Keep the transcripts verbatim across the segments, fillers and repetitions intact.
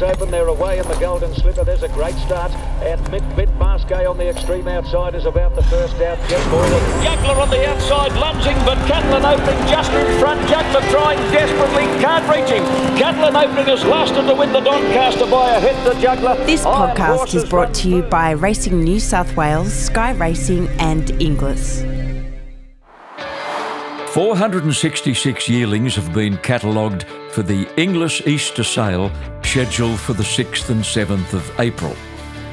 wheels open, they're away in the Golden Slipper. There's a great start, and Mid-Bit Masque on the extreme outside is about the first out. Jet Boylan. Jagler on the outside, lunging, but Catlin opening just in front. Jagler trying desperately, can't reach him. Catlin opening is lasted to win the Doncaster by a hit to Jagler. This podcast is brought to you by Racing New South Wales, Sky Racing and Inglis. four hundred sixty-six yearlings have been catalogued for the Inglis Easter Sale, scheduled for the sixth and seventh of April.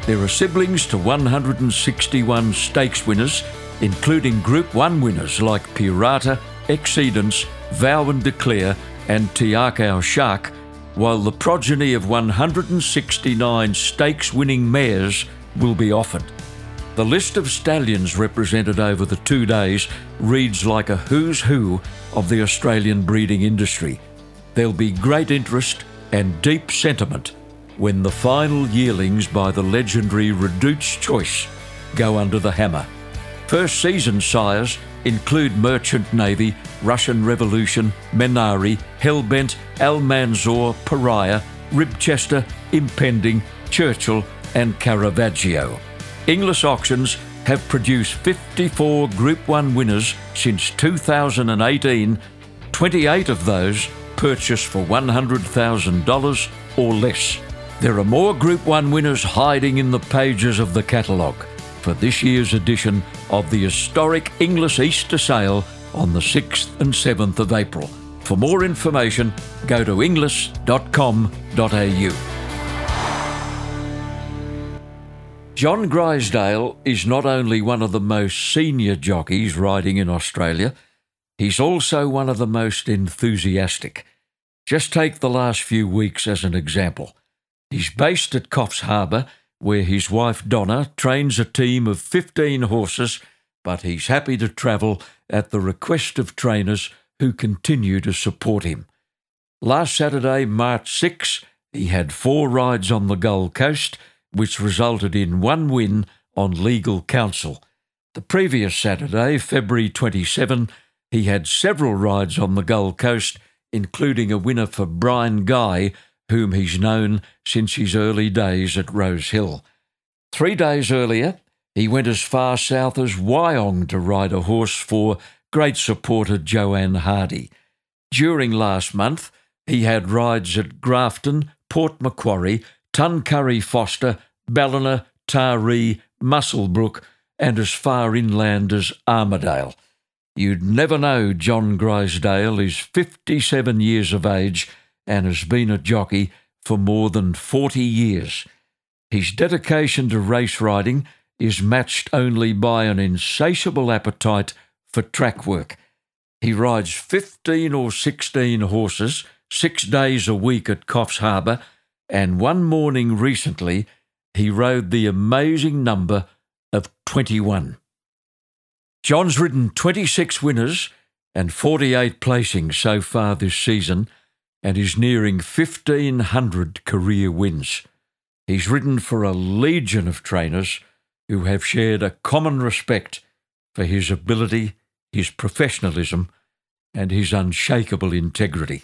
There are siblings to one hundred sixty-one stakes winners, including Group one winners like Pirata, Exceedance, Vow and Declare and Tiakau Shark, while the progeny of one hundred sixty-nine stakes-winning mares will be offered. The list of stallions represented over the two days reads like a who's who of the Australian breeding industry. There'll be great interest and deep sentiment when the final yearlings by the legendary Redoute's Choice go under the hammer. First season sires include Merchant Navy, Russian Revolution, Menari, Hellbent, Almanzor, Pariah, Ribchester, Impending, Churchill and Caravaggio. Inglis Auctions have produced fifty-four Group one winners since two thousand eighteen, twenty-eight of those purchased for one hundred thousand dollars or less. There are more Group one winners hiding in the pages of the catalogue for this year's edition of the historic Inglis Easter Sale on the sixth and seventh of April. For more information, go to inglis dot com dot a u. John Grisdale is not only one of the most senior jockeys riding in Australia, he's also one of the most enthusiastic. Just take the last few weeks as an example. He's based at Coffs Harbour, where his wife Donna trains a team of fifteen horses, but he's happy to travel at the request of trainers who continue to support him. Last Saturday, March sixth, he had four rides on the Gold Coast, which resulted in one win on legal counsel. The previous Saturday, February twenty-seventh, he had several rides on the Gold Coast, including a winner for Brian Guy, whom he's known since his early days at Rosehill. Three days earlier, he went as far south as Wyong to ride a horse for great supporter Joanne Hardy. During last month, he had rides at Grafton, Port Macquarie, Tuncurry Foster, Ballina, Taree, Musselbrook and as far inland as Armidale. You'd never know John Grisdale is fifty-seven years of age and has been a jockey for more than forty years. His dedication to race riding is matched only by an insatiable appetite for track work. He rides fifteen or sixteen horses six days a week at Coffs Harbour, and one morning recently, he rode the amazing number of twenty-one. John's ridden twenty-six winners and forty-eight placings so far this season and is nearing fifteen hundred career wins. He's ridden for a legion of trainers who have shared a common respect for his ability, his professionalism, and his unshakable integrity.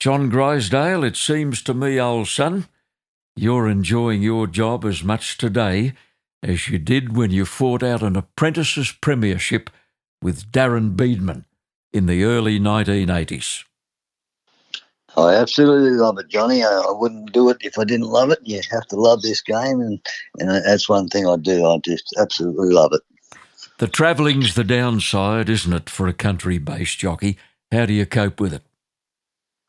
John Grisdale, it seems to me, old son, you're enjoying your job as much today as you did when you fought out an apprentice's premiership with Darren Beedman in the early nineteen eighties. I absolutely love it, Johnny. I, I wouldn't do it if I didn't love it. You have to love this game, and, and that's one thing I do. I just absolutely love it. The travelling's the downside, isn't it, for a country-based jockey? How do you cope with it?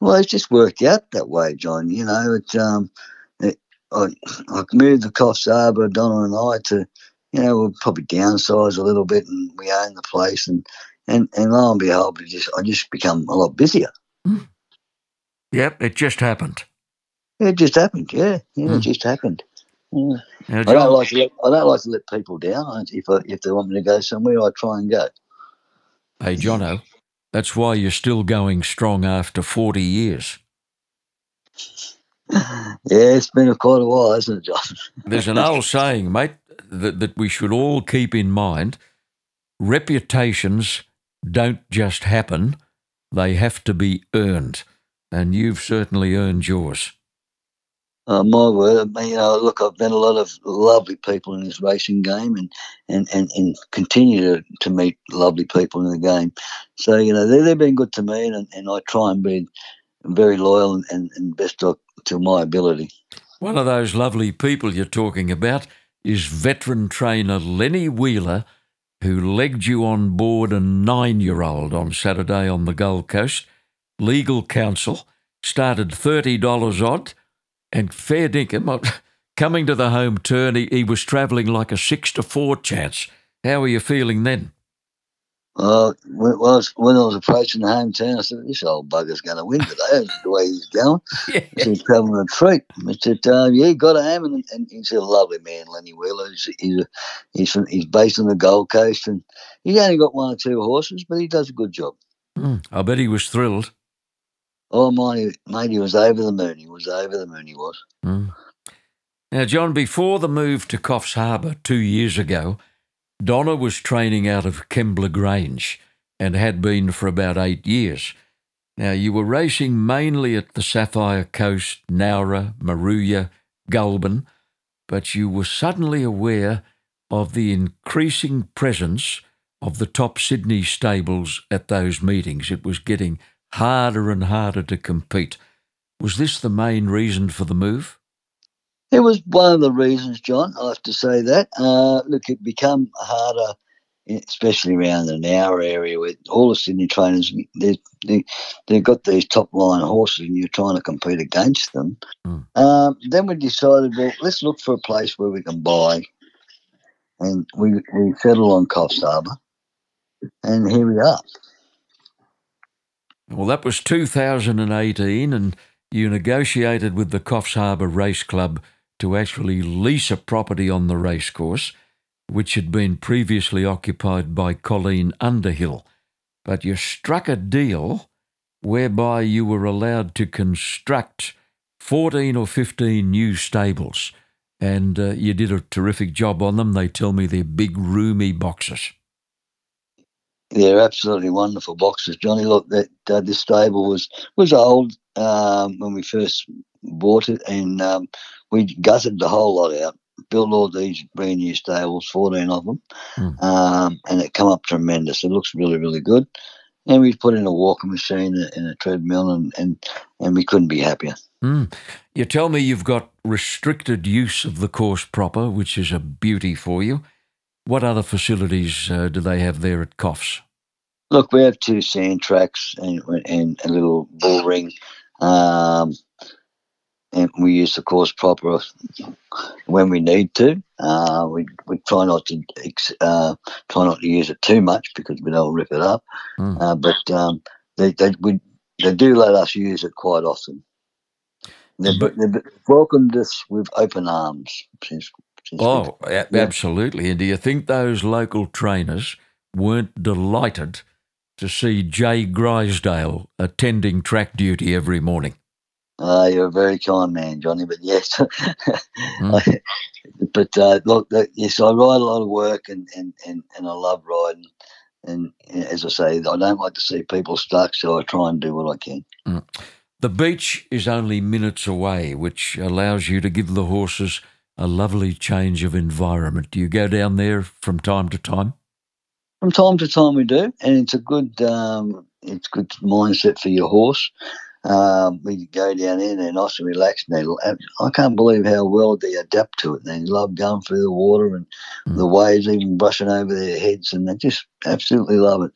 Well, it's just worked out that way, John. You know, it's um, it, I, I moved the Coffs Harbour, Donna and I, to, you know, we'll probably downsize a little bit, and we own the place, and and, and lo and behold, just I just become a lot busier. Mm. Yep, it just happened. It just happened, yeah, yeah, mm. it just happened. Yeah. Now, John, I don't like to let, I don't like to let people down. If I, if they want me to go somewhere, I try and go. Hey, Jono. That's why you're still going strong after forty years. Yeah, it's been quite a while, hasn't it, John? There's an old saying, mate, that, that we should all keep in mind. Reputations don't just happen. They have to be earned. And you've certainly earned yours. uh, my word, you know, look, I've met a lot of lovely people in this racing game, and and, and, and continue to, to meet lovely people in the game. So, you know, they, they've been good to me, and, and I try and be very loyal and, and, and best of, to my ability. One of those lovely people you're talking about is veteran trainer Lenny Wheeler, who legged you on board a nine-year-old on Saturday on the Gold Coast. Legal Counsel started thirty dollars odd, and fair dinkum, coming to the home turn, he, he was travelling like a six to four chance. How were you feeling then? Well, when I was, when I was approaching the hometown, I said, "This old bugger's going to win today. That's the way he's going. Yeah. He's travelling a treat." I said, um, "Yeah, got to have him." And he's a lovely man, Lenny Wheeler. He's he's, a, he's, from, he's based on the Gold Coast, and he's only got one or two horses, but he does a good job. Mm, I bet he was thrilled. Oh, my mate, he was over the moon. He was over the moon. He was. Mm. Now, John, before the move to Coffs Harbour two years ago, Donna was training out of Kembla Grange and had been for about eight years. Now, you were racing mainly at the Sapphire Coast, Nowra, Maruya, Goulburn, but you were suddenly aware of the increasing presence of the top Sydney stables at those meetings. It was getting harder and harder to compete. Was this the main reason for the move? It was one of the reasons, John, I have to say that. Uh, look, it become harder, especially around the Nowra area where all the Sydney trainers, they've they, they got these top-line horses and you're trying to compete against them. Mm. Um, then we decided, well, let's look for a place where we can buy. And we, we settled on Coffs Harbour, and here we are. Well, that was two thousand eighteen, and you negotiated with the Coffs Harbour Race Club to actually lease a property on the racecourse, which had been previously occupied by Colleen Underhill. But you struck a deal whereby you were allowed to construct fourteen or fifteen new stables, and uh, you did a terrific job on them. They tell me they're big, roomy boxes. They're absolutely wonderful boxes, Johnny. Look, that uh, this stable was was old um, when we first bought it, and um, we gutted the whole lot out, built all these brand new stables, fourteen of them, mm. um, and it come up tremendous. It looks really, really good. And we put in a walking machine and a treadmill, and and, and we couldn't be happier. Mm. You tell me you've got restricted use of the course proper, which is a beauty for you. What other facilities uh, do they have there at Coffs? Look, we have two sand tracks and, and a little bull ring, um, and we use the course proper when we need to. Uh, we we try not to uh, try not to use it too much because we don't rip it up. Mm. Uh, but um, they they we, they do let us use it quite often. They've, but, they've welcomed us with open arms since. Oh, yeah. Absolutely. And do you think those local trainers weren't delighted to see Jay Grisdale attending track duty every morning? Ah, uh, you're a very kind man, Johnny, but yes. Mm. I, but uh, look, yes, I ride a lot of work and, and, and, and I love riding. And as I say, I don't like to see people stuck, so I try and do what I can. Mm. The beach is only minutes away, which allows you to give the horses a lovely change of environment. Do you go down there from time to time? From time to time we do, and it's a good um, it's good mindset for your horse. Um, we go down there and they're nice and relaxed. And they, I can't believe how well they adapt to it. They love going through the water and mm. the waves even brushing over their heads, and they just absolutely love it.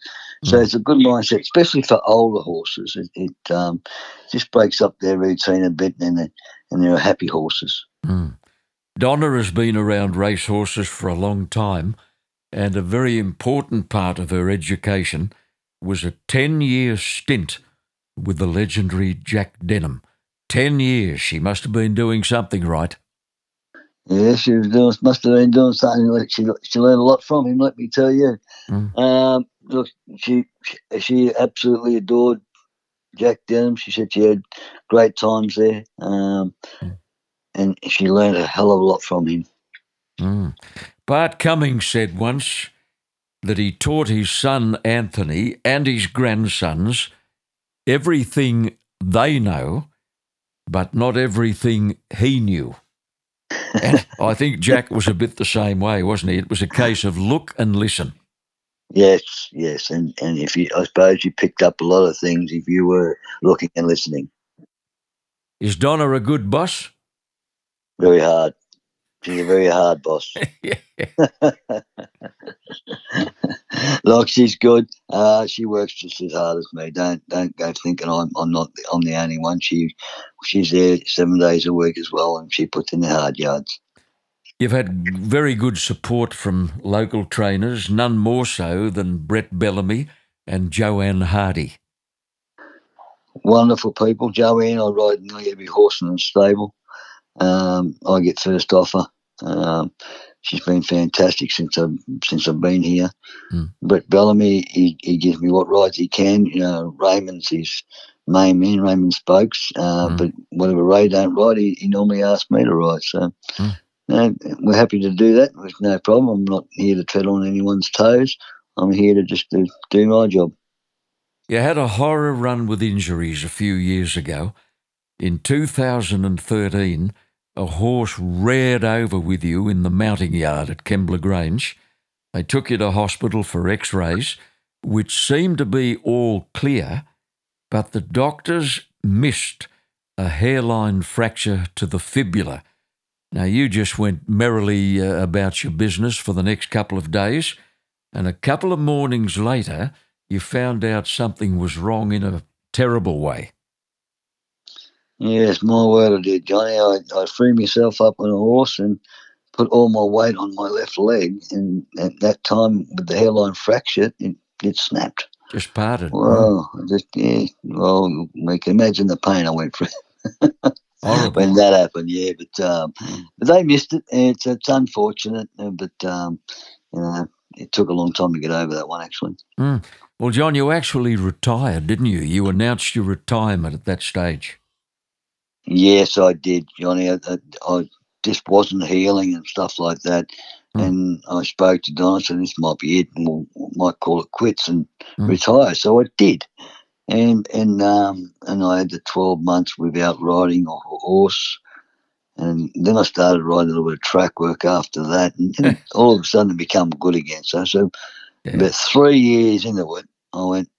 Mm. So it's a good mindset, especially for older horses. It, it um, just breaks up their routine a bit, and they're, and they're happy horses. Mm. Donna has been around racehorses for a long time, and a very important part of her education was a ten-year stint with the legendary Jack Denham. Ten years. She must have been doing something right. Yeah, she was doing, must have been doing something. She, she learned a lot from him, let me tell you. Mm. Um, look, she, she absolutely adored Jack Denham. She said she had great times there. Um mm. And she learned a hell of a lot from him. Mm. Bart Cummings said once that he taught his son Anthony and his grandsons everything they know but not everything he knew. And I think Jack was a bit the same way, wasn't he? It was a case of look and listen. Yes, yes, and and if you, I suppose you picked up a lot of things if you were looking and listening. Is Donna a good boss? Very hard. She's a very hard boss. Like, she's good. Uh, she works just as hard as me. Don't don't go thinking I'm I'm not I'm the only one. She she's there seven days a week as well, and she puts in the hard yards. You've had very good support from local trainers, none more so than Brett Bellamy and Joanne Hardy. Wonderful people. Joanne, I ride nearly every horse in the stable. Um, I get first offer. Um, she's been fantastic since I've, since I've been here. Mm. Brett Bellamy, he, he gives me what rides he can. You know, Raymond's his main man, Raymond Spokes. Uh, mm. But whatever Ray don't ride, he, he normally asks me to ride. So... Mm. No, we're happy to do that. There's no problem. I'm not here to tread on anyone's toes. I'm here to just to do my job. You had a horror run with injuries a few years ago. In two thousand thirteen, a horse reared over with you in the mounting yard at Kembla Grange. They took you to hospital for x-rays, which seemed to be all clear, but the doctors missed a hairline fracture to the fibula. Now, you just went merrily uh, about your business for the next couple of days, and a couple of mornings later, you found out something was wrong in a terrible way. Yes, my word I did, Johnny. I, I threw myself up on a horse and put all my weight on my left leg, and at that time, with the hairline fracture, it, it snapped. Just parted. Well, right? just, yeah, well, we can imagine the pain I went through. When that happened, yeah, but um, but they missed it. It's it's unfortunate, but um, you know, it took a long time to get over that one, actually. Mm. Well, John, you actually retired, didn't you? You announced your retirement at that stage. Yes, I did, Johnny. I, I, I just wasn't healing and stuff like that, mm. and I spoke to Donna, so this might be it, and we'll, we might call it quits and mm. retire. So I did. And and um and I had the twelve months without riding a horse, and then I started riding a little bit of track work after that, and, and all of a sudden it became good again. So so yeah. About three years into it, I went,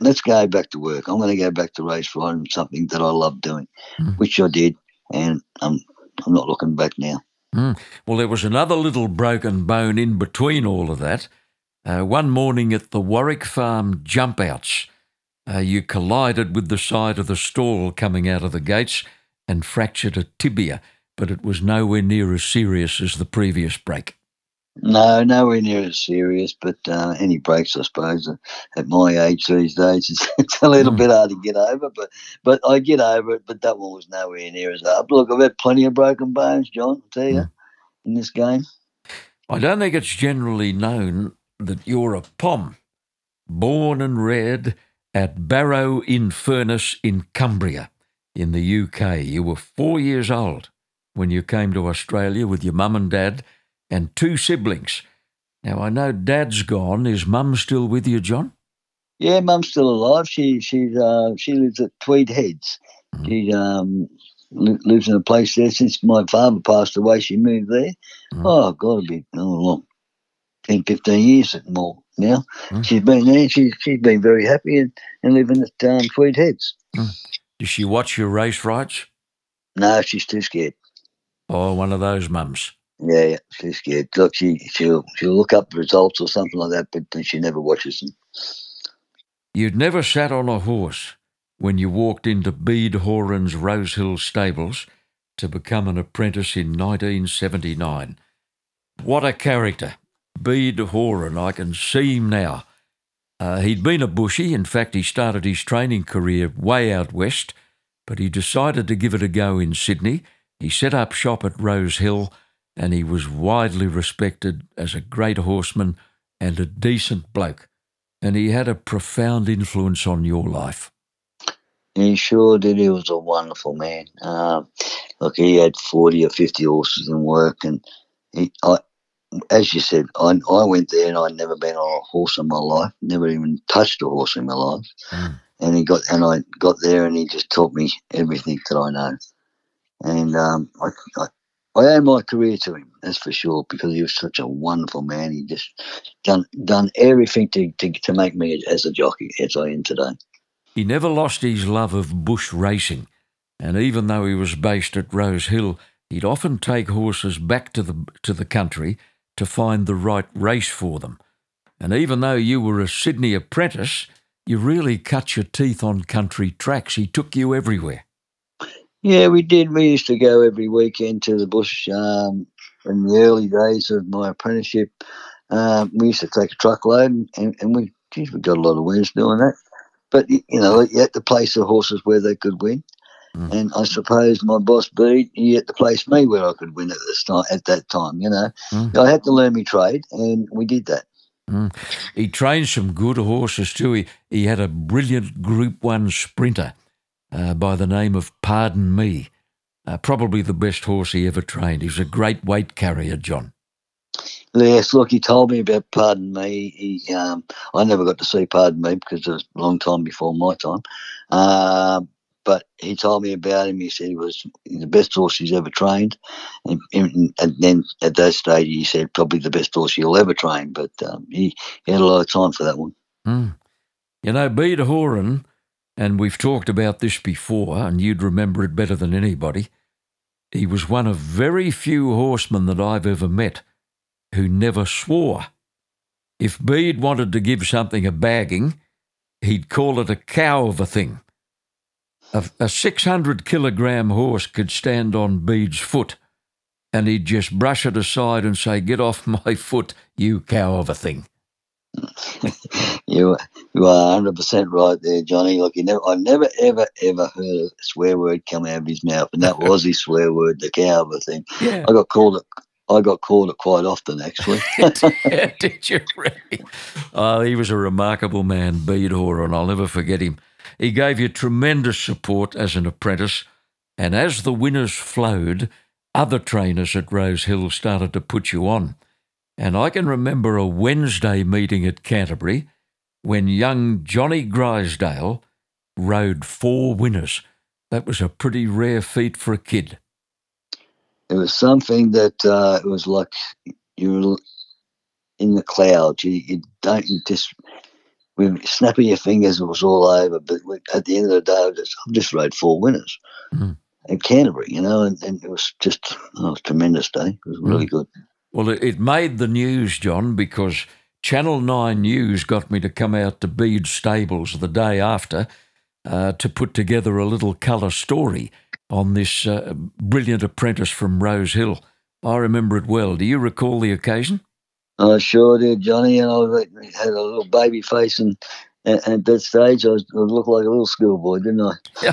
let's go back to work. I'm going to go back to race riding, something that I love doing, mm. which I did, and I'm I'm not looking back now. Mm. Well, there was another little broken bone in between all of that. Uh, one morning at the Warwick Farm jump outs. Uh, you collided with the side of the stall coming out of the gates and fractured a tibia, but it was nowhere near as serious as the previous break. No, nowhere near as serious, but uh, any breaks, I suppose, uh, at my age these days, it's, it's a little mm. bit hard to get over, but but I get over it, but that one was nowhere near as hard. Look, I've had plenty of broken bones, John, I tell you, mm. in this game. I don't think it's generally known that you're a P O M, born and reared at Barrow in Furness in Cumbria in the U K. You were four years old when you came to Australia with your mum and dad and two siblings. Now, I know Dad's gone. Is Mum still with you, John? Yeah, Mum's still alive. She she's uh, she lives at Tweed Heads. Mm. She um, li- lives in a place there. Since my father passed away, she moved there. Mm. Oh, God, it'd be oh, long, ten, fifteen years and more. Now mm. she's been there. She's she's been very happy and, and living at um, Tweed Heads. Mm. Does she watch your race rights? No, she's too scared. Oh, one of those mums. Yeah, yeah, she's scared. Look, she she'll she'll look up the results or something like that, but then she never watches them. You'd never sat on a horse when you walked into Bede Horan's Rosehill stables to become an apprentice in nineteen seventy-nine. What a character! Bede Horan, I can see him now. Uh, he'd been a bushy. In fact, he started his training career way out west, but he decided to give it a go in Sydney. He set up shop at Rosehill, and he was widely respected as a great horseman and a decent bloke. And he had a profound influence on your life. He sure did. He was a wonderful man. Uh, look, he had forty or fifty horses in work, and he... I, As you said, I, I went there and I'd never been on a horse in my life, never even touched a horse in my life. Mm. And he got and I got there and he just taught me everything that I know. And um, I, I, I owe my career to him, that's for sure, because he was such a wonderful man. He just done done everything to, to, to make me as a jockey, as I am today. He never lost his love of bush racing, and even though he was based at Rosehill, he'd often take horses back to the to the country to find the right race for them. And even though you were a Sydney apprentice, you really cut your teeth on country tracks. He took you everywhere. Yeah, we did. We used to go every weekend to the bush um, in the early days of my apprenticeship. Um, we used to take a truckload, and, and, and we, geez, we got a lot of wins doing that. But, you know, you had to place the horses where they could win. Mm. And I suppose my boss, Bede, he had to place me where I could win at, the start, at that time, you know. Mm. I had to learn my trade, and we did that. Mm. He trained some good horses too. He, he had a brilliant Group One sprinter uh, by the name of Pardon Me, uh, probably the best horse he ever trained. He was a great weight carrier, John. Yes, look, he told me about Pardon Me. He, um, I never got to see Pardon Me because it was a long time before my time. Uh, but he told me about him. He said he was the best horse he's ever trained. And, and, and then at that stage he said probably the best horse you'll ever train. But um, he, he had a lot of time for that one. Mm. You know, Bede Horan, and we've talked about this before, and you'd remember it better than anybody, he was one of very few horsemen that I've ever met who never swore. If Bede wanted to give something a bagging, he'd call it a cow of a thing. A, a six hundred kilogram horse could stand on Bede's foot, and he'd just brush it aside and say, "Get off my foot, you cow of a thing." you, you are one hundred percent right there, Johnny. Look, you never, I never, ever, ever heard a swear word come out of his mouth, and that was his swear word, the cow of a thing. Yeah. I got called it. I got called it quite often, actually. Did you really? Oh, he was a remarkable man, Bede Horan. I'll never forget him. He gave you tremendous support as an apprentice, and as the winners flowed, other trainers at Rosehill started to put you on. And I can remember a Wednesday meeting at Canterbury when young Johnny Grisdale rode four winners. That was a pretty rare feat for a kid. It was something that uh, it was like you were in the clouds. You, you don't you just... We snapping your fingers, it was all over. But we, at the end of the day, I just, I just rode four winners mm. at Canterbury, you know, and, and it was just oh, it was a tremendous day. It was really mm. good. Well, it, it made the news, John, because Channel nine News got me to come out to Bede's stables the day after uh, to put together a little colour story on this uh, brilliant apprentice from Rosehill. I remember it well. Do you recall the occasion? I sure did, Johnny, and I had a little baby face, and, and at that stage I, was, I looked like a little schoolboy, didn't I?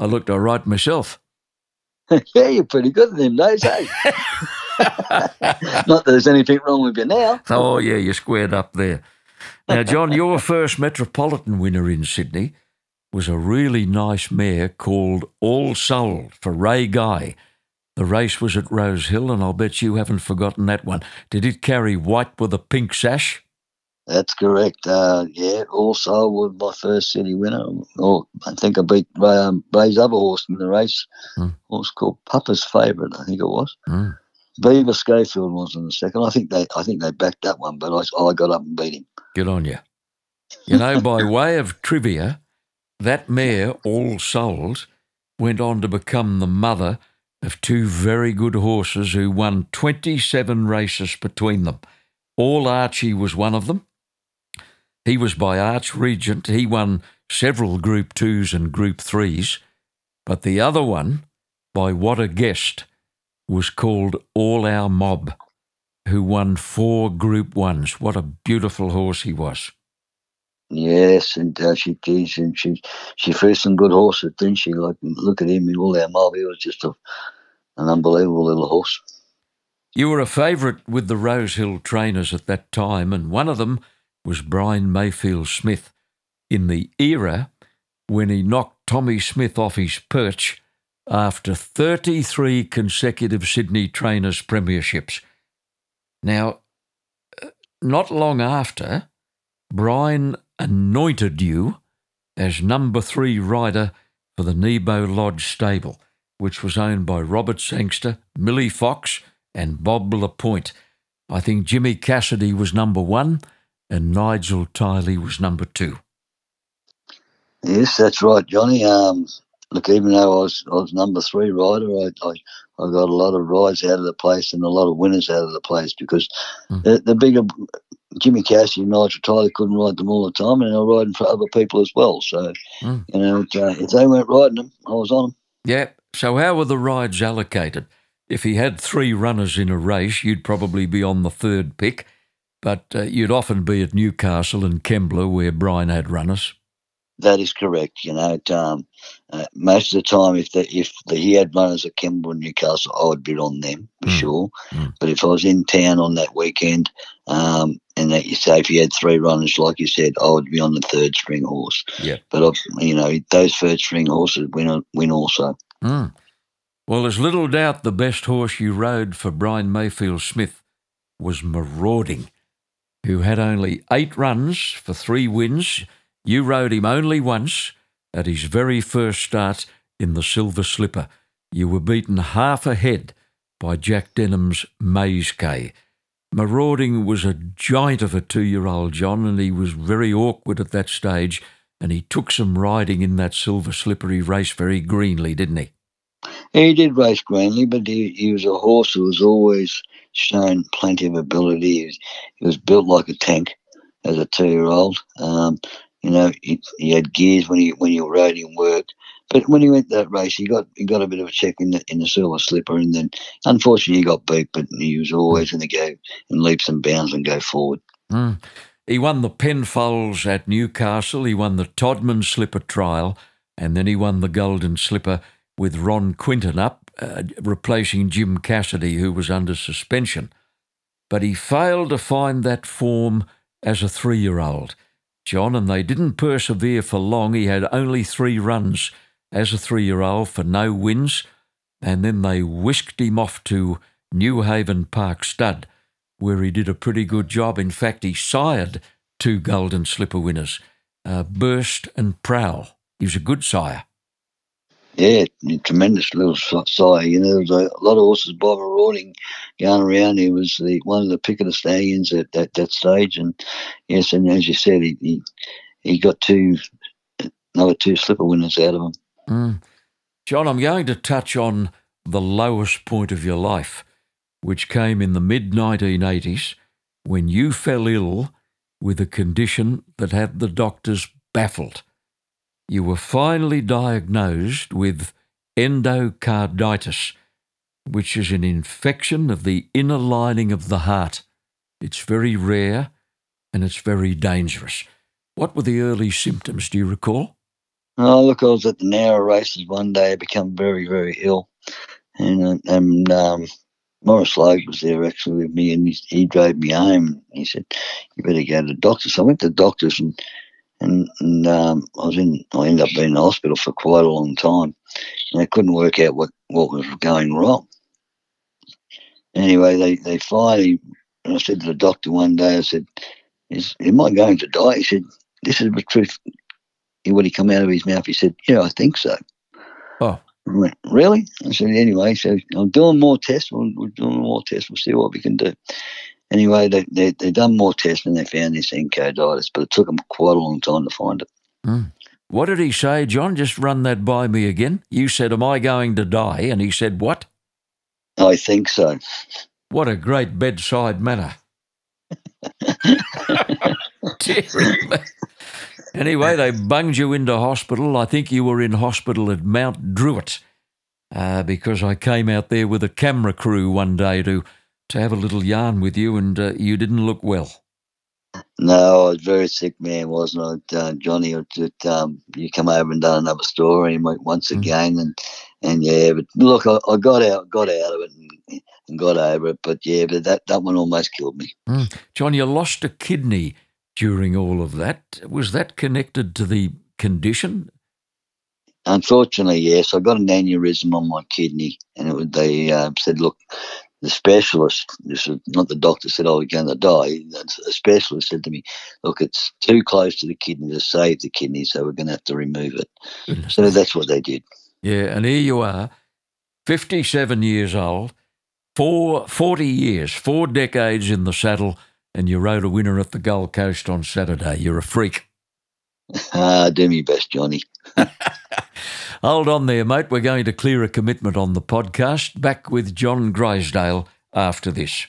I looked all right myself. Yeah, you're pretty good in them days, eh? Not that there's anything wrong with you now. Oh, yeah, you're squared up there. Now, John, your first Metropolitan winner in Sydney was a really nice mare called All Soul for Ray Guy. The race was at Rosehill, and I'll bet you haven't forgotten that one. Did it carry white with a pink sash? That's correct. Uh, yeah, All Soul was my first Sydney winner. Oh, I think I beat um, Ray's other horse in the race. Mm. Horse called Papa's Favourite, I think it was. Mm. Beaver Schofield was in the second. I think they, I think they backed that one, but I, I got up and beat him. Good on you. You know, by way of trivia, that mare, All Souls, went on to become the mother of two very good horses who won twenty-seven races between them. All Archie was one of them. He was by Arch Regent. He won several Group Twos and Group Threes, but the other one, by What a Guest, was called All Our Mob, who won four Group Ones. What a beautiful horse he was. Yes, and uh, she geez, and she she threw some good horses, didn't she? Like, look at him in All Our Mob. He was just a, an unbelievable little horse. You were a favourite with the Rosehill trainers at that time, and one of them was Brian Mayfield Smith in the era when he knocked Tommy Smith off his perch after thirty-three consecutive Sydney trainers' premierships. Now, not long after, Brian anointed you as number three rider for the Nebo Lodge stable. which was owned by Robert Sangster, Millie Fox and Bob LaPointe. I think Jimmy Cassidy was number one and Nigel Tiley was number two. Yes, that's right, Johnny. Um, look, even though I was, I was number three rider, I, I, I got a lot of rides out of the place and a lot of winners out of the place because mm. the, the bigger Jimmy Cassidy and Nigel Tiley couldn't ride them all the time, and they were riding for other people as well. So, mm. you know, if they weren't riding them, I was on them. Yeah. So how were the rides allocated? If he had three runners in a race, you'd probably be on the third pick, but uh, you'd often be at Newcastle and Kembla where Brian had runners. That is correct. You know, it, um, uh, most of the time, if the, if the, he had runners at Kembla and Newcastle, I would be on them for mm. sure. Mm. But if I was in town on that weekend, um, and that you say if he had three runners, like you said, I would be on the third string horse. Yeah. But I've, you know, those third string horses win win also. Mm. Well, there's little doubt the best horse you rode for Brian Mayfield Smith was Marauding, who had only eight runs for three wins. You rode him only once at his very first start in the Silver Slipper. You were beaten half a head by Jack Denham's Maze K. Marauding was a giant of a two-year-old, John, and he was very awkward at that stage, and he took some riding in that Silver Slipper. He raced very greenly, didn't he? He did race greenly, but he, he was a horse who was always shown plenty of ability. He was, he was built like a tank as a two-year-old. Um You know, he, he had gears when he when he rode in work, but when he went that race, he got he got a bit of a check in the in the Silver Slipper, and then unfortunately he got beat. But he was always going to go in leaps and bounds and go forward. Mm. He won the Penfolds at Newcastle. He won the Todman Slipper Trial, and then he won the Golden Slipper with Ron Quinton up, uh, replacing Jim Cassidy, who was under suspension. But he failed to find that form as a three-year-old. John, and they didn't persevere for long. He had only three runs as a three-year-old for no wins, and then they whisked him off to New Haven Park Stud, where he did a pretty good job. In fact, he sired two Golden Slipper winners, uh, Burst and Prowl. He was a good sire. Yeah, tremendous little sire. You know, there was a lot of horses by Marauding going around. He was the, one of the pick of the stallions at that, that stage. And yes, and as you said, he he, he got two another two slipper winners out of him. Mm. John, I'm going to touch on the lowest point of your life, which came in the mid nineteen eighties when you fell ill with a condition that had the doctors baffled. You were finally diagnosed with endocarditis, which is an infection of the inner lining of the heart. It's very rare and it's very dangerous. What were the early symptoms, do you recall? Oh, look, I was at the Nowra races one day. I became very, very ill. And, and um, Maurice Logue was there actually with me, and he, he drove me home. And he said, you better go to the doctor. So I went to the doctors and And, and um, I was in. I ended up being in the hospital for quite a long time, and they couldn't work out what, what was going wrong. Anyway, they, they finally, and I said to the doctor one day, I said, Is, am I going to die? He said, this is the truth. When he come out of his mouth, he said, yeah, I think so. Oh. I went, really? I said, anyway, so I'm doing more tests. We're, we're doing more tests. We'll see what we can do. Anyway, they, they they done more tests and they found this endocarditis, but it took them quite a long time to find it. Mm. What did he say, John? Just run that by me again. You said, am I going to die? And he said, what? I think so. What a great bedside manner. Anyway, they bunged you into hospital. I think you were in hospital at Mount Druitt uh, because I came out there with a camera crew one day to... to have a little yarn with you, and uh, you didn't look well. No, I was a very sick man, wasn't I, uh, Johnny? It, um, you come over and done another story once mm. again, and and yeah, but look, I, I got out, got out of it, and, and got over it. But yeah, but that, that one almost killed me. Mm. John, you lost a kidney during all of that. Was that connected to the condition? Unfortunately, yes. I got an aneurysm on my kidney, and it was, they uh, said, look. The specialist, this is not the doctor, said, oh, we're going to die. A specialist said to me, look, it's too close to the kidney to save the kidney, so we're going to have to remove it. So that's what they did. Yeah, and here you are fifty-seven years old, four, forty years, four decades in the saddle, and you rode a winner at the Gold Coast on Saturday. You're a freak. Ah, do me best, Johnny. Hold on there, mate. We're going to clear a commitment on the podcast. Back with John Grisdale after this.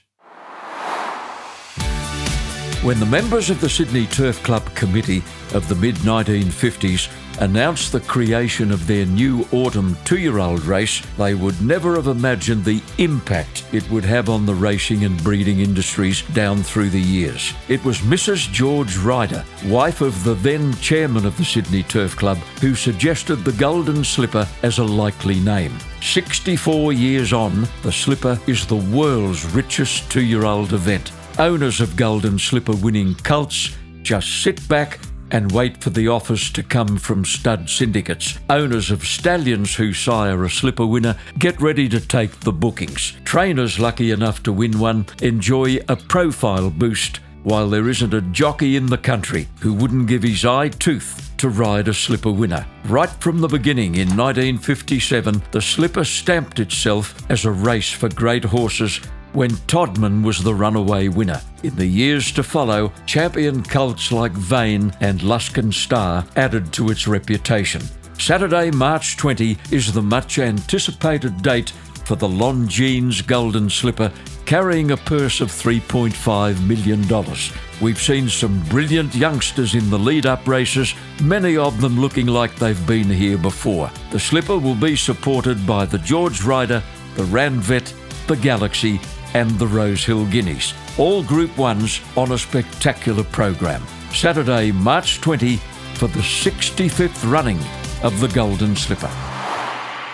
When the members of the Sydney Turf Club Committee of the mid nineteen fifties announced the creation of their new autumn two-year-old race, they would never have imagined the impact it would have on the racing and breeding industries down through the years. It was Missus George Ryder, wife of the then chairman of the Sydney Turf Club, who suggested the Golden Slipper as a likely name. sixty-four years on, the Slipper is the world's richest two-year-old event. Owners of Golden Slipper winning colts just sit back and wait for the offers to come from stud syndicates. Owners of stallions who sire a slipper winner get ready to take the bookings. Trainers lucky enough to win one enjoy a profile boost, while there isn't a jockey in the country who wouldn't give his eye tooth to ride a slipper winner. Right from the beginning in nineteen fifty-seven, the slipper stamped itself as a race for great horses when Todman was the runaway winner. In the years to follow, champion colts like Vane and Luskin Star added to its reputation. Saturday, March twentieth is the much anticipated date for the Longines Golden Slipper, carrying a purse of three point five million dollars. We've seen some brilliant youngsters in the lead-up races, many of them looking like they've been here before. The slipper will be supported by the George Ryder, the Ranvet, the Galaxy and the Rosehill Guineas, all Group Ones on a spectacular programme. Saturday, March twentieth, for the sixty-fifth running of the Golden Slipper.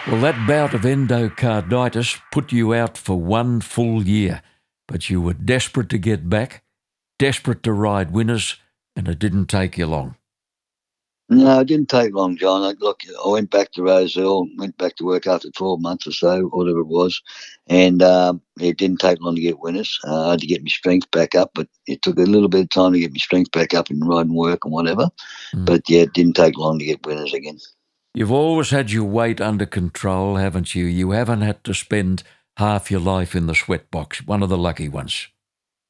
Well, that bout of endocarditis put you out for one full year, but you were desperate to get back, desperate to ride winners, and it didn't take you long. No, it didn't take long, John. I, look, I went back to Rosehill, went back to work after twelve months or so, whatever it was, and um, it didn't take long to get winners. Uh, I had to get my strength back up, but it took a little bit of time to get my strength back up and ride and work and whatever. Mm. But, yeah, it didn't take long to get winners again. You've always had your weight under control, haven't you? You haven't had to spend half your life in the sweatbox, one of the lucky ones.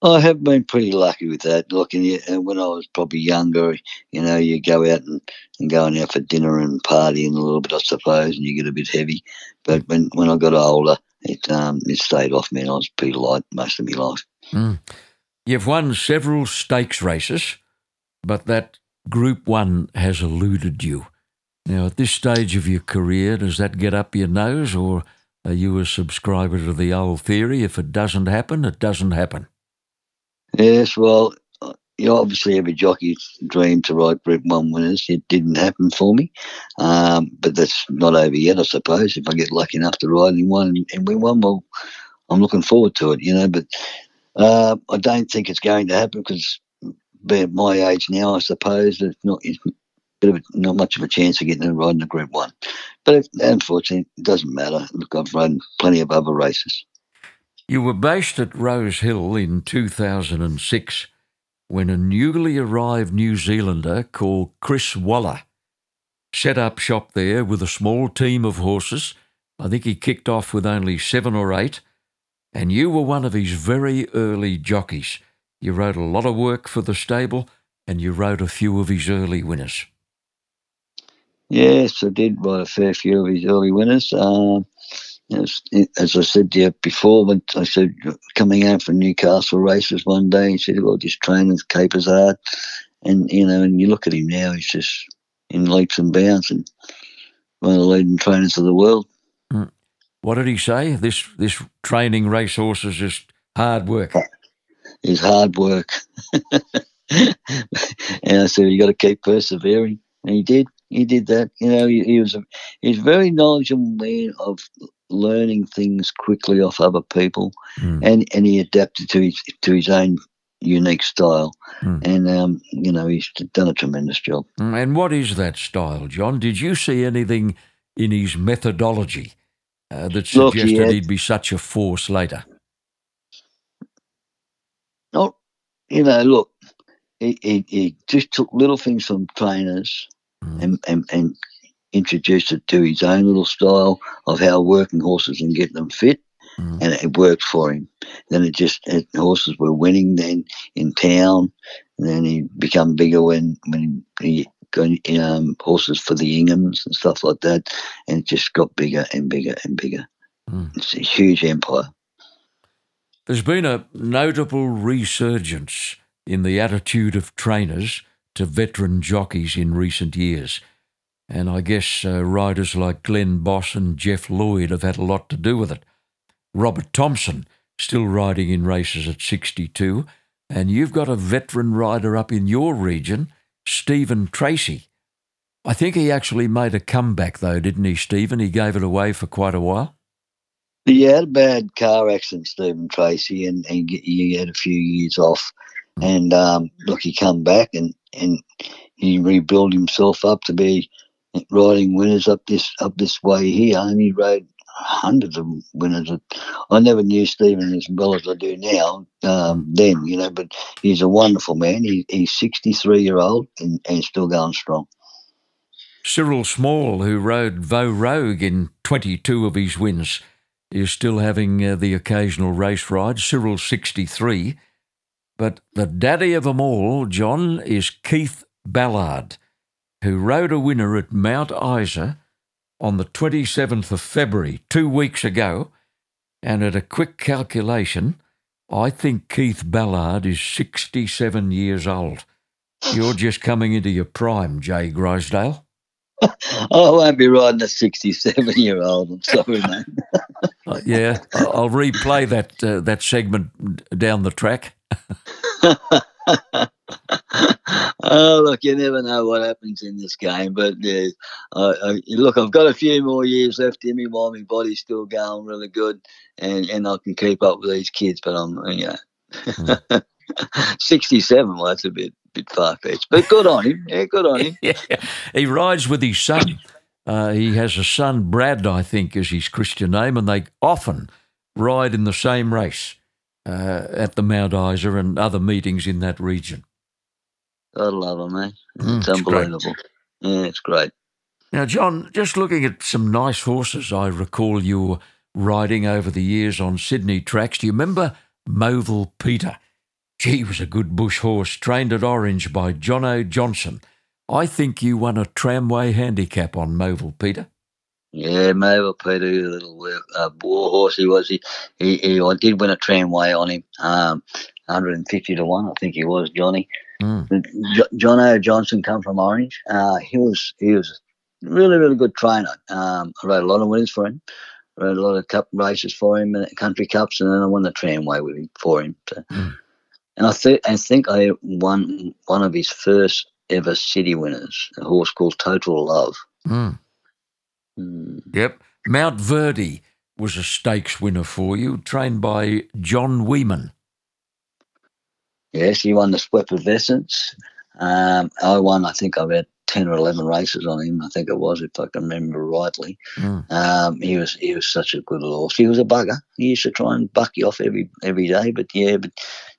I have been pretty lucky with that. Look, and when I was probably younger, you know, you go out and, and going out for dinner and partying a little bit, I suppose, and you get a bit heavy. But when, when I got older, it um, it stayed off me, and I was pretty light most of my life. Mm. You've won several stakes races, but that Group One has eluded you. Now, at this stage of your career, does that get up your nose, or are you a subscriber to the old theory, if it doesn't happen, it doesn't happen? Yes, well, you know, obviously every jockey's dream to ride Group One winners. It didn't happen for me, um, but that's not over yet, I suppose. If I get lucky enough to ride in one and win one, well, I'm looking forward to it, you know. But uh, I don't think it's going to happen because, being at my age now, I suppose it's not it's a bit of a, not much of a chance of getting a ride in a Group One. But if, unfortunately, it doesn't matter. Look, I've run plenty of other races. You were based at Rosehill in two thousand six when a newly arrived New Zealander called Chris Waller set up shop there with a small team of horses. I think he kicked off with only seven or eight, and you were one of his very early jockeys. You rode a lot of work for the stable, and you rode a few of his early winners. Yes, I did ride a fair few of his early winners. Um... As, as I said to you before, when I said coming out from Newcastle races one day, he said, "Well, just training his capers hard," and you know, and you look at him now; he's just in leaps and bounds, and one of the leading trainers of the world. Mm. What did he say? This this training race horses is just hard work. It's hard work, and I said, "You got to keep persevering," and he did. He did that. You know, he, he was a, he's very knowledgeable man of learning things quickly off other people, mm. and, and he adapted to his to his own unique style. Mm. And um, you know, he's done a tremendous job. And what is that style, John? Did you see anything in his methodology uh, that suggested Look, he had, he'd be such a force later? Not, you know. Look, he, he, he just took little things from trainers. Mm. And, and and introduced it to his own little style of how working horses and get them fit, mm. and it worked for him. Then it just it, horses were winning then in town, and then he became bigger when when he got um, horses for the Inghams and stuff like that, and it just got bigger and bigger and bigger. Mm. It's a huge empire. There's been a notable resurgence in the attitude of trainers to veteran jockeys in recent years. And I guess uh, riders like Glenn Boss and Jeff Lloyd have had a lot to do with it. Robert Thompson, still riding in races at sixty-two. And you've got a veteran rider up in your region, Stephen Tracy. I think he actually made a comeback though, didn't he, Stephen? He gave it away for quite a while. He had a bad car accident, Stephen Tracy, and, and he had a few years off. And, um, look, he come back and, and he rebuilt himself up to be riding winners up this up this way here. And he rode hundreds of winners. I never knew Stephen as well as I do now um, then, you know, but he's a wonderful man. He, he's sixty-three-year-old and, and still going strong. Cyril Small, who rode Vaux Rogue in twenty-two of his wins, is still having uh, the occasional race ride. Cyril's sixty-three. But the daddy of them all, John, is Keith Ballard, who rode a winner at Mount Isa on the twenty-seventh of February, two weeks ago. And at a quick calculation, I think Keith Ballard is sixty-seven years old. You're just coming into your prime, Jay Grisdale. I won't be riding a sixty-seven-year-old. I'm sorry, mate. Yeah, I'll replay that uh, that segment down the track. Oh, look, you never know what happens in this game, but uh, I, I, look, I've got a few more years left in me while my body's still going really good, and, and I can keep up with these kids, but I'm, you know, mm. sixty-seven, well, that's a bit, bit far-fetched, but good on him, yeah, good on him. Yeah. He rides with his son. Uh, he has a son, Brad, I think, is his Christian name, and they often ride in the same race. Uh, at the Mount Isa and other meetings in that region. I love them, mate. Mm, it's, it's unbelievable. Great. Yeah, it's great. Now, John, just looking at some nice horses I recall you riding over the years on Sydney tracks. Do you remember Movil Peter? Gee, he was a good bush horse, trained at Orange by Jono Johnson. I think you won a tramway handicap on Movil Peter. Yeah, Movil Peter, a little uh, war horse he was. He, he, he, I did win a tramway on him, um, one hundred fifty to one, I think he was, Johnny. Mm. Jo- Jono Johnson come from Orange. Uh, he was he was a really, really good trainer. Um, I rode a lot of winners for him. I rode a lot of cup races for him, country cups, and then I won the tramway with him, for him. So. Mm. And I, th- I think I won one of his first ever city winners, a horse called Total Love. Mm. Yep. Mount Verde was a stakes winner for you, trained by John Weeman. Yes, he won the Swepervescence. Um, I won, I think I had ten or eleven races on him, I think it was, if I can remember rightly. Mm. Um, he was he was such a good horse. He was a bugger. He used to try and buck you off every every day, but yeah, but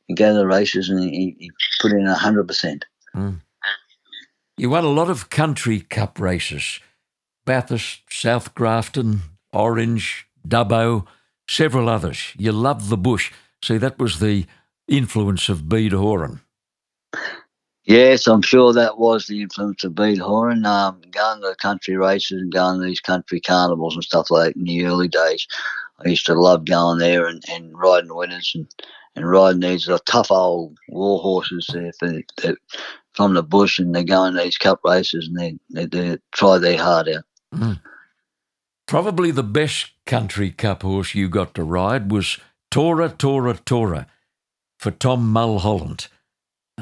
you go to the races and he, he put in one hundred percent. Mm. You won a lot of country cup races. Bathurst, South Grafton, Orange, Dubbo, several others. You love the bush. See, that was the influence of Bede Horan. Yes, I'm sure that was the influence of Bede Horan. Um, going to the country races and going to these country carnivals and stuff like that in the early days. I used to love going there and, and riding winners and, and riding these tough old war horses there for, for, from the bush, and they're going to these cup races and they, they, they try their heart out. Mm. Probably the best country cup horse you got to ride was Tora, Tora, Tora for Tom Mulholland.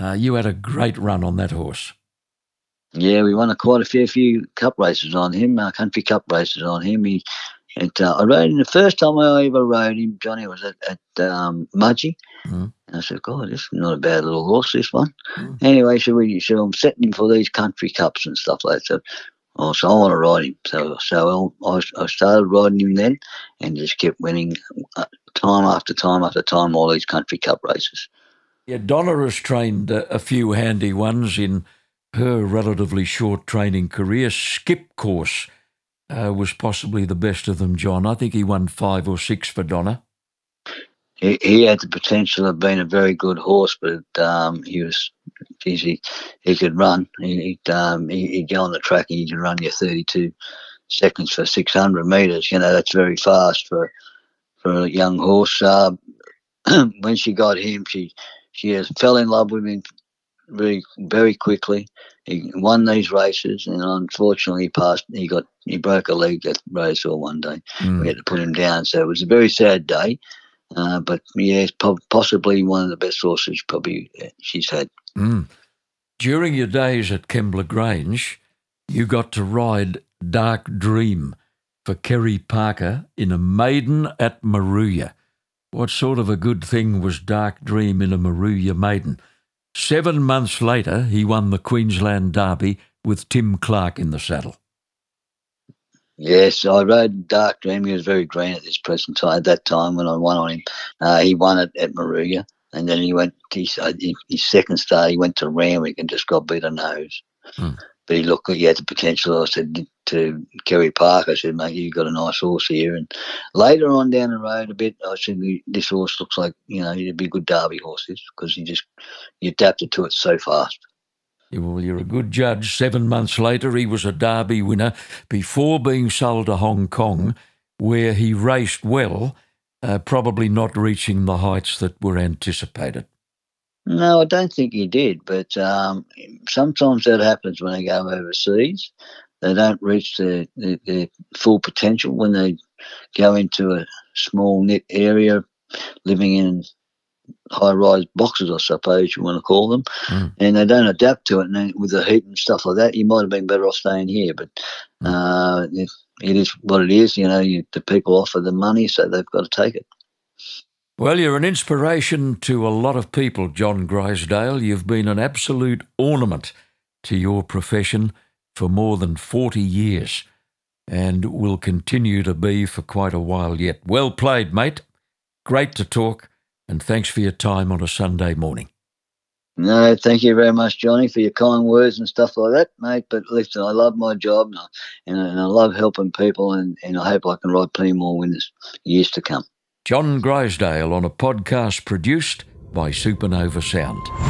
Uh, you had a great run on that horse. Yeah, we won a quite a fair few cup races on him, uh, country cup races on him. He, it, uh, I rode him, the first time I ever rode him, Johnny, was at, at um, Mudgee. Mm. And I said, God, this is not a bad little horse, this one. Mm. Anyway, so, we, so I'm setting him for these country cups and stuff like that. So, oh, so I want to ride him. So so I, I started riding him then and just kept winning uh, time after time after time all these country cup races. Yeah, Donna has trained a, a few handy ones in Her relatively short training career, skip course, uh, was possibly the best of them, John. I think he won five or six for Donna. He, he had the potential of being a very good horse, but um, he was, geez, he, he could run. He, he'd, um, he, he'd go on the track and he could run your thirty-two seconds for six hundred metres. You know, that's very fast for for a young horse. Uh, when she got him, she she fell in love with him very, very quickly. He won these races, and unfortunately, he passed. He got he broke a leg at Rosehill one day. Mm. We had to put him down, so it was a very sad day. Uh, but yeah, po- possibly one of the best horses probably she's had. Mm. During your days at Kembla Grange, you got to ride Dark Dream for Kerry Parker in a maiden at Maruya. What sort of a good thing was Dark Dream in a Maruya maiden? Seven months later, he won the Queensland Derby with Tim Clark in the saddle. Yes, I rode Dark Dream. He was very green at this present time. At that time when I won on him, uh, he won it at Maruya, and then he went. He, his second start, he went to Ramwick and just got beat a nose. Mm. But he looked, he had the potential. I said to Kerry Parker, I said, mate, you've got a nice horse here. And later on down the road a bit, I said, this horse looks like, you know, he'd be a good derby horses because he just he adapted to it so fast. Yeah, well, you're a good judge. Seven months later, he was a derby winner before being sold to Hong Kong, where he raced well, uh, probably not reaching the heights that were anticipated. No, I don't think he did, but um, sometimes that happens when they go overseas. They don't reach their, their, their full potential when they go into a small knit area, living in high-rise boxes, I suppose you want to call them, mm. and they don't adapt to it. And then with the heat and stuff like that, you might have been better off staying here, but uh, it, it is what it is. You know, you, the people offer the money, so they've got to take it. Well, you're an inspiration to a lot of people, John Grisdale. You've been an absolute ornament to your profession for more than forty years and will continue to be for quite a while yet. Well played, mate. Great to talk, and thanks for your time on a Sunday morning. No, thank you very much, Johnny, for your kind words and stuff like that, mate. But listen, I love my job and I, and I, and I love helping people, and, and I hope I can ride plenty more winners years to come. John Grisdale on a podcast produced by Supernova Sound.